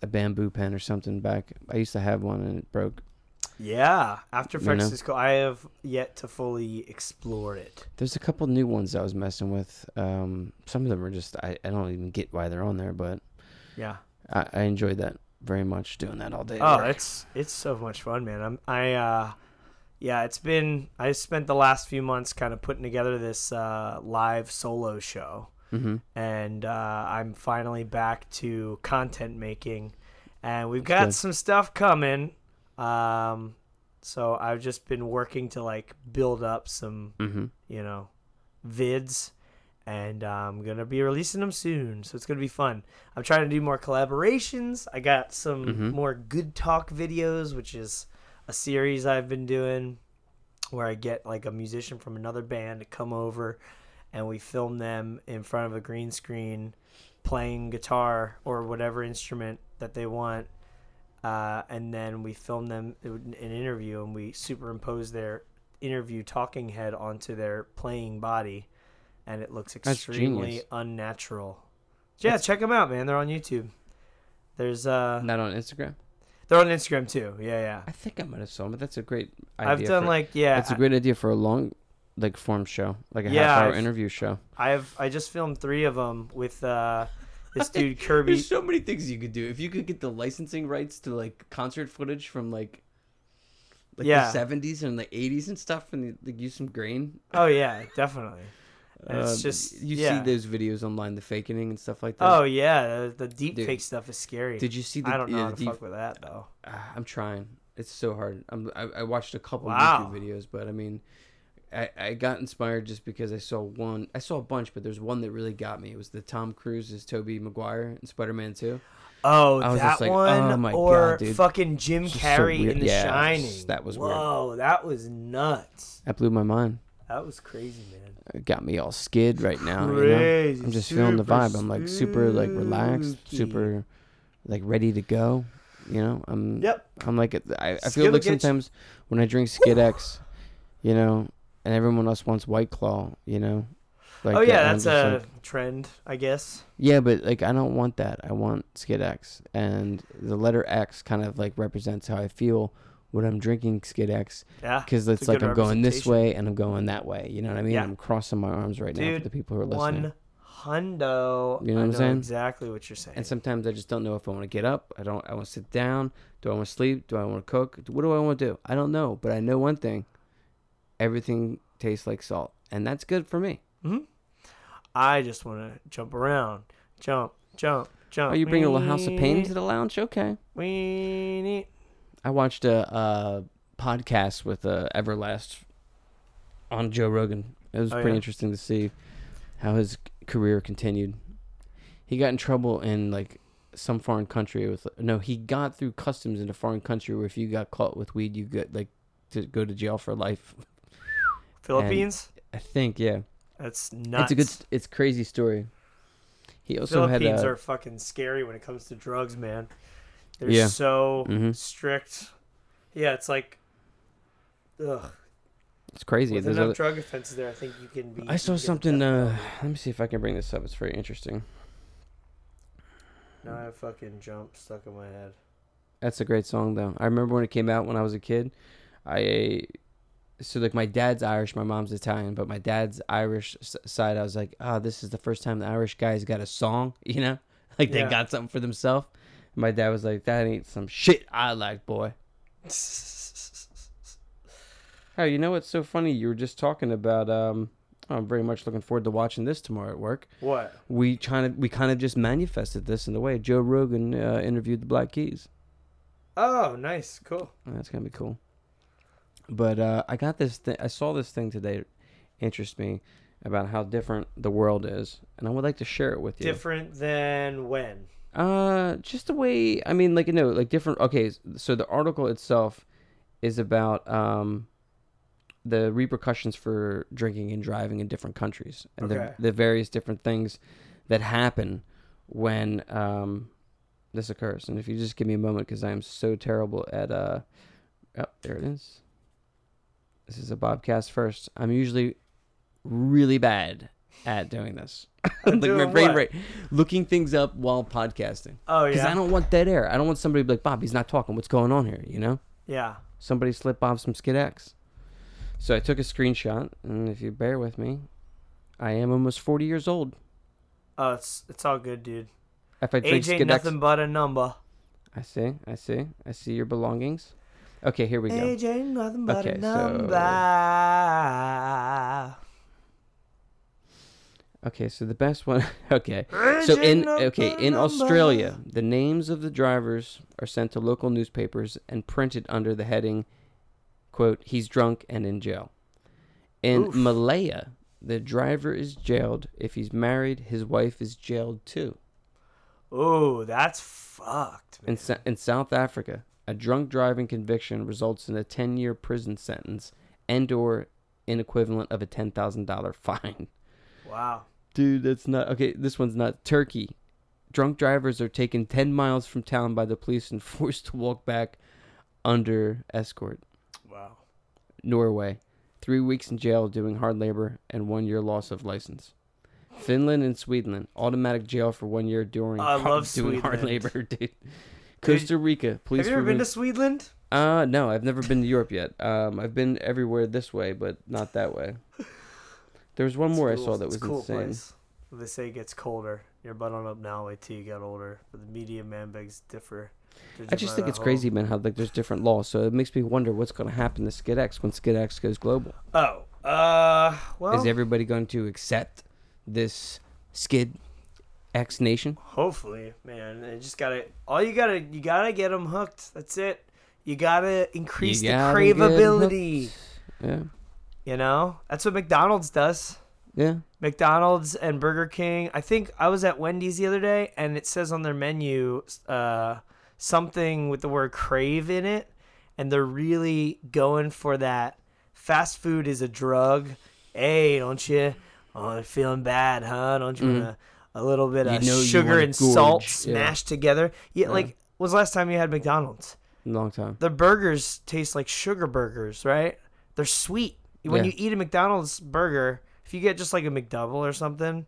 a bamboo pen or something back. I used to have one, and it broke. Yeah, After Effects is cool. I have yet to fully explore it. There's a couple new ones I was messing with. Some of them are just, I don't even get why they're on there, but yeah, I enjoyed that very much, doing that all day. Oh, it's so much fun, man. I spent the last few months kind of putting together this live solo show, and I'm finally back to content making, and we've got some stuff coming. So I've just been working to like build up some, vids, and I'm going to be releasing them soon. So it's going to be fun. I'm trying to do more collaborations. I got some more Good Talk videos, which is a series I've been doing where I get like a musician from another band to come over and we film them in front of a green screen playing guitar or whatever instrument that they want. And then we filmed them an interview, and we superimpose their interview talking head onto their playing body, and it looks extremely unnatural. Yeah, check them out, man. They're on YouTube. There's not on Instagram. They're on Instagram too. Yeah. I think I might have saw them, but that's a great idea. I've done That's a great idea for a long, like form show, like a half-hour interview show. I just filmed 3 of them with. This dude Kirby. There's so many things you could do if you could get the licensing rights to like concert footage from like the 70s and the 80s and stuff, and like use some grain. Oh yeah, definitely. It's just see those videos online, the fakening and stuff like that. Oh yeah, the deep fake stuff is scary. Did you see? I don't know how to fuck with that though. I'm trying. It's so hard. I watched a couple YouTube videos, but I mean. I got inspired just because I saw one. I saw a bunch, but there's one that really got me. It was the Tom Cruise's Tobey Maguire in Spider-Man 2. Oh, that like, one. Oh, my God, dude. Fucking Jim Carrey in The Shining. That was weird. Whoa, that was nuts. That blew my mind. That was crazy, man. It got me all skid right now. Crazy. You know? I'm just feeling the vibe. I'm like super like relaxed, super like ready to go. You know, I'm. Yep. I'm like I feel like sometimes when I drink Skid X, you know. And everyone else wants White Claw, you know? Like that's a trend, I guess. Yeah, but like I don't want that. I want Skid X. And the letter X kind of like represents how I feel when I'm drinking Skid X. Yeah. Because it's like I'm going this way and I'm going that way. You know what I mean? Yeah. I'm crossing my arms right now for the people who are listening. Hundo. You know what I'm saying? Exactly what you're saying. And sometimes I just don't know if I want to get up. I want to sit down. Do I want to sleep? Do I want to cook? What do I want to do? I don't know. But I know one thing. Everything tastes like salt, and that's good for me. Mm-hmm. I just want to jump around, jump. Oh, you bring a House of Pain to the lounge? Okay. I watched a podcast with Everlast on Joe Rogan. It was pretty interesting to see how his career continued. He got in trouble in like some foreign country he got through customs in a foreign country where if you got caught with weed, you got like to go to jail for life. Philippines? And I think, yeah. That's nuts. It's a crazy story. He also Philippines are fucking scary when it comes to drugs, man. They're so strict. Yeah, it's like, ugh. It's crazy. There's enough drug offenses there, I think you can be... I saw something, let me see if I can bring this up. It's very interesting. Now I have fucking jump stuck in my head. That's a great song, though. I remember when it came out when I was a kid. So, like, my dad's Irish, my mom's Italian, but my dad's Irish side, I was like, oh, this is the first time the Irish guys got a song, you know? Like, they got something for themselves. My dad was like, that ain't some shit I like, boy. Oh, you know what's so funny? You were just talking about, I'm very much looking forward to watching this tomorrow at work. What? We kind of just manifested this in the way. Joe Rogan interviewed the Black Keys. Oh, nice. Cool. That's going to be cool. But I got this thing. I saw this thing today that interests me about how different the world is, and I would like to share it with you. Different than when? Just the way. I mean, like, you know, like different. Okay, so the article itself is about the repercussions for drinking and driving in different countries, and the various different things that happen when this occurs. And if you just give me a moment, because I am so terrible at Oh, there it is. This is a Bobcast first. I'm usually really bad at doing this. Like doing my brain rate. Looking things up while podcasting. Oh, yeah. Because I don't want dead air. I don't want somebody to be like, Bob, he's not talking. What's going on here, you know? Yeah. Somebody slipped Bob some Skidex. So I took a screenshot, and if you bear with me, I am almost 40 years old. Oh, it's all good, dude. If I drink Skidex, ain't nothing but a number. I see your belongings. Okay, here we go. Age ain't nothing but a number. Okay, so the best one. Okay, so in Australia, the names of the drivers are sent to local newspapers and printed under the heading, quote, "He's drunk and in jail." In Malaya, the driver is jailed if he's married. His wife is jailed too. Oh, that's fucked, man. In South Africa, a drunk driving conviction results in a 10-year prison sentence and or an equivalent of a $10,000 fine. Wow. Dude, that's not... Okay, this one's not. Turkey. Drunk drivers are taken 10 miles from town by the police and forced to walk back under escort. Wow. Norway. 3 weeks in jail doing hard labor and 1 year loss of license. Finland and Sweden. Automatic jail for 1 year doing hard labor, dude. Costa Rica, police. Have you ever been to Sweden? No, I've never been to Europe yet. I've been everywhere this way, but not that way. There was one more I saw that was insane. Place. They say it gets colder. You're button up now, wait till you get older. But the media man begs differ. I just think it's crazy, man, how like there's different laws. So it makes me wonder what's going to happen to Skidex when Skidex goes global. Oh, well. Is everybody going to accept this Skid? X Nation. Hopefully, man. They just gotta. All you gotta get them hooked. That's it. You gotta increase the craveability. Yeah. You know, that's what McDonald's does. Yeah. McDonald's and Burger King. I think I was at Wendy's the other day, and it says on their menu something with the word crave in it, and they're really going for that. Fast food is a drug. Hey, don't you? Oh, I'm feeling bad, huh? Don't you wanna? A little bit of sugar and salt smashed together. Yeah, like, when's the last time you had McDonald's? Long time. The burgers taste like sugar burgers, right? They're sweet. When you eat a McDonald's burger, if you get just like a McDouble or something,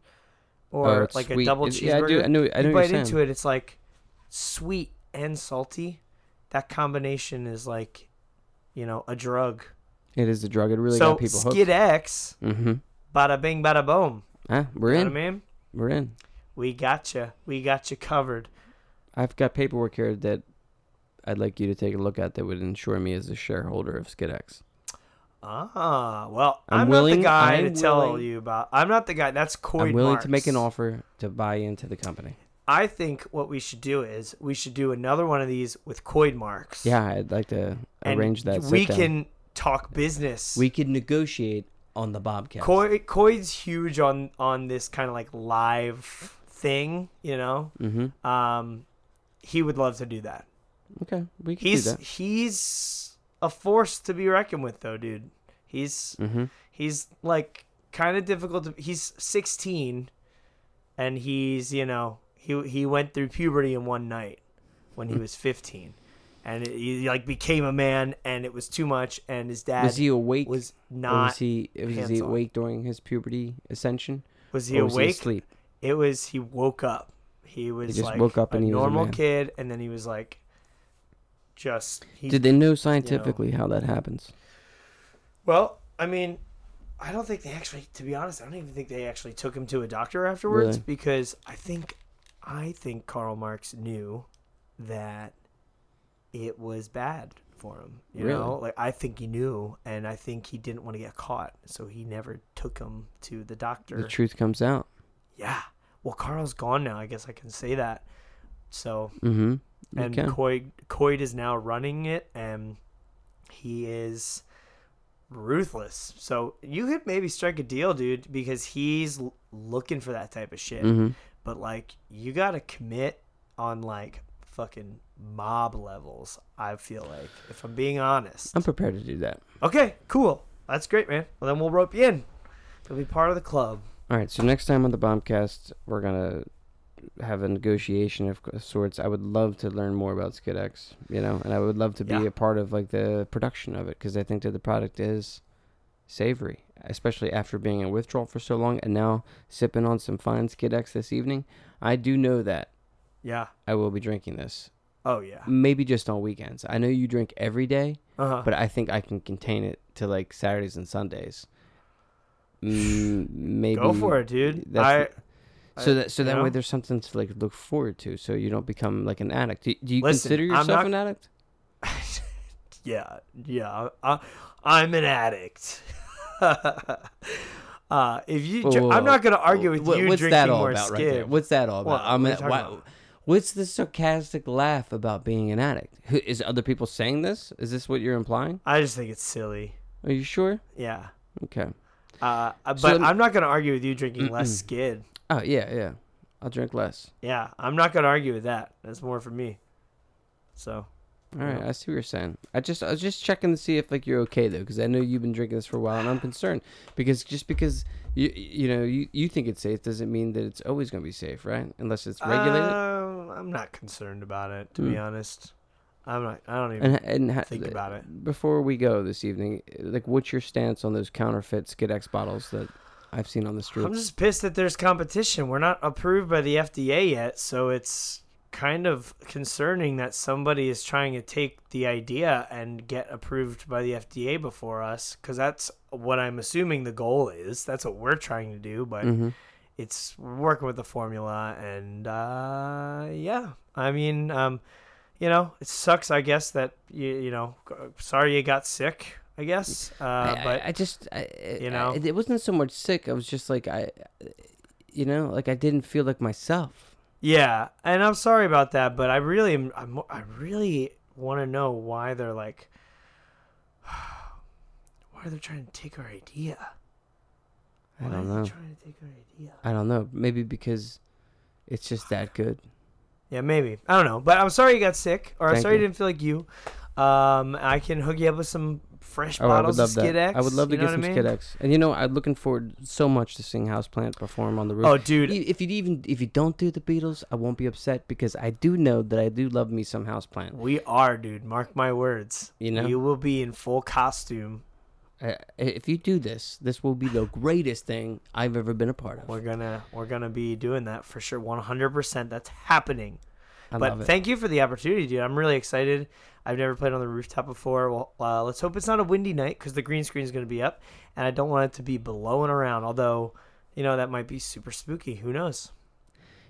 or like sweet. A double cheeseburger, I know you bite into it, it's like sweet and salty. That combination is like, you know, a drug. It is a drug. It really got people hooked. So Skidex, bada bing, bada boom. Huh? We're in. You know what I mean? We're in. We got you. We got you covered. I've got paperwork here that I'd like you to take a look at that would insure me as a shareholder of Skidex. Ah, well, I'm not the guy. That's Coyd Marks. I'm willing to make an offer to buy into the company. I think what we should do is we should do another one of these with Coyd Marks. Yeah, I'd like to arrange that. We can talk business. We can negotiate. On the Bobcast. Coyd's huge on this kind of like live thing, you know. Mm-hmm. He would love to do that. Okay, we can do that. He's a force to be reckoned with, though, dude. He's like kind of difficult. He's 16, and he's, you know, he went through puberty in one night when he was 15. And he like became a man, and it was too much. And his dad was he awake? Was not was he awake during his puberty ascension? Was he awake? Was he asleep? It was he woke up. He was just like woke up and a normal kid, and then he was like, just... Did they know scientifically how that happens? Well, I mean, I don't think they actually... To be honest, I don't even think they actually took him to a doctor afterwards, really? Because I think Karl Marx knew that it was bad for him. You know? Like, I think he knew, and I think he didn't want to get caught, so he never took him to the doctor. The truth comes out. Yeah. Well, Karl's gone now. I guess I can say that. So, and Coyd is now running it, and he is ruthless. So you could maybe strike a deal, dude, because he's looking for that type of shit. Mm-hmm. But like, you gotta commit on like fucking mob levels. I feel like, if I'm being honest, I'm prepared to do that. Okay, cool. That's great, man. Well, then we'll rope you in. You'll be part of the club. All right. So next time on the Bombcast, we're gonna have a negotiation of sorts. I would love to learn more about Skid X, and I would love to be a part of like the production of it, because I think that the product is savory, especially after being in withdrawal for so long and now sipping on some fine Skid X this evening. I do know that. Yeah. I will be drinking this. Oh, yeah. Maybe just on weekends. I know you drink every day, but I think I can contain it to like Saturdays and Sundays. Maybe. Go for it, dude. So that way there's something to like look forward to, so you don't become like an addict. Do you consider yourself an addict? Yeah. I'm an addict. I'm not going to argue with you drinking more Skid. Right, what's that all about? What's the sarcastic laugh about being an addict? Is other people saying this? Is this what you're implying? I just think it's silly. Are you sure? Yeah. Okay. But I'm not going to argue with you drinking less Skid. Oh, yeah. I'll drink less. Yeah, I'm not going to argue with that. That's more for me. So. All right, I see what you're saying. I was just checking to see if like you're okay, though, because I know you've been drinking this for a while, and I'm concerned. Because just because you think it's safe doesn't mean that it's always going to be safe, right? Unless it's regulated. I'm not concerned about it, to be honest. I don't even think about it. Before we go this evening, like, what's your stance on those counterfeit Skid X bottles that I've seen on the street? I'm just pissed that there's competition. We're not approved by the FDA yet, so it's kind of concerning that somebody is trying to take the idea and get approved by the FDA before us, because that's what I'm assuming the goal is. That's what we're trying to do, but it's working with the formula, and it sucks, I guess, that you sorry you got sick. I guess, it wasn't so much sick. I was just like, I didn't feel like myself. Yeah, and I'm sorry about that, but I really want to know why they're like, why are they trying to take our idea? Why are they trying to take our idea? I don't know. Maybe because it's just that good. Yeah, maybe. I don't know. But I'm sorry you got sick, or I'm sorry you didn't feel like you. I can hook you up with some fresh bottles of Skid X. I would love to get some Skid X. And I'm looking forward so much to seeing Houseplant perform on the roof. Oh, dude. If you don't do the Beatles, I won't be upset, because I do know that I do love me some Houseplant. We are, dude. Mark my words. You will be in full costume. If you do this, this will be the greatest thing I've ever been a part of. We're gonna be doing that for sure, 100%. That's happening. But thank you for the opportunity, dude. I'm really excited. I've never played on the rooftop before. Well, let's hope it's not a windy night, because the green screen is going to be up, and I don't want it to be blowing around. Although, that might be super spooky. Who knows?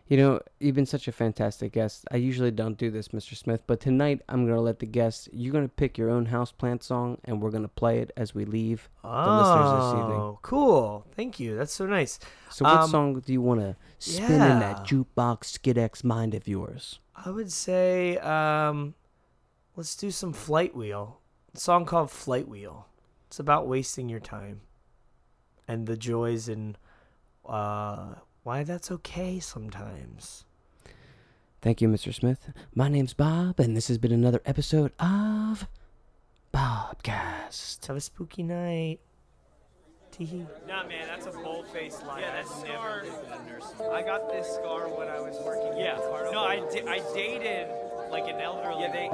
You've been such a fantastic guest. I usually don't do this, Mr. Smith, but tonight I'm going to let the guests, you're going to pick your own Houseplant song, and we're going to play it as we leave the listeners this evening. Oh, cool. Thank you. That's so nice. So what song do you want to spin in that jukebox Skid X mind of yours? I would say, let's do some Flight Wheel. A song called Flight Wheel. It's about wasting your time and the joys and why that's okay sometimes. Thank you, Mr. Smith. My name's Bob, and this has been another episode of Bobcast. Have a spooky night. Nah, man, that's a bold-faced lie. Yeah, that scar. I got this scar when I was working. Yeah. I dated like an elderly woman.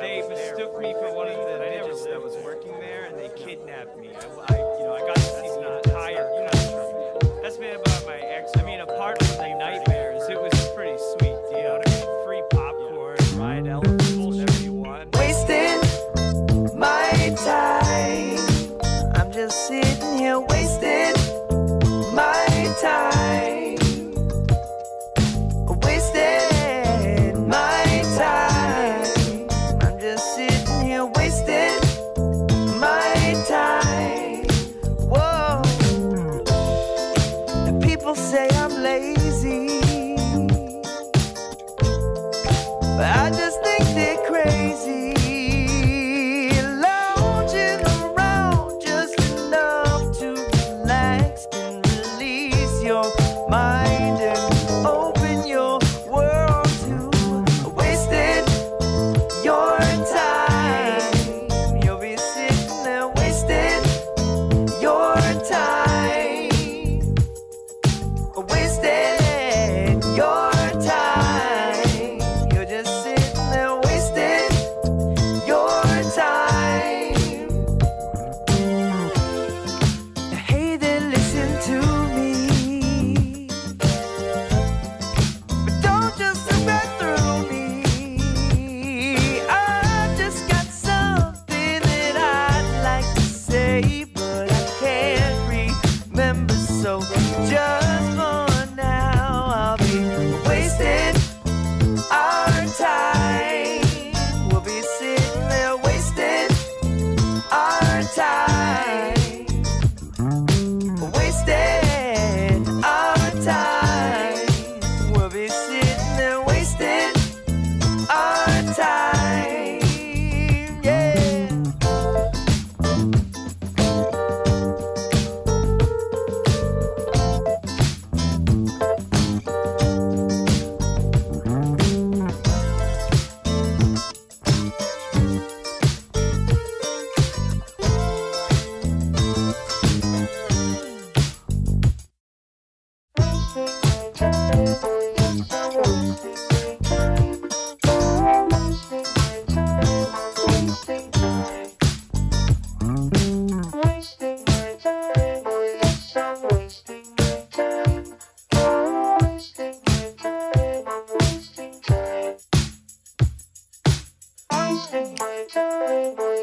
They mistook me for one of the neighbors that was working there, and they kidnapped me. I got hired. That's been about my ex. I mean, apart from the nightmares, it was pretty sweet. Free popcorn, ride elephants, whatever you want. People say I'm lazy, but I just think they're crazy. Lounging around just enough to relax and release your mind and open your world to wasted your time. You'll be sitting there wasted your time. Wasted your time. You're just sitting there wasting your time. Hey there, listen to me, but don't just run through me. I just got something that I'd like to say, but I can't remember, so just for our time, we'll be sitting there wasting our time, wasting our time, we'll be sitting there wasting our time, yeah. Wasting my time.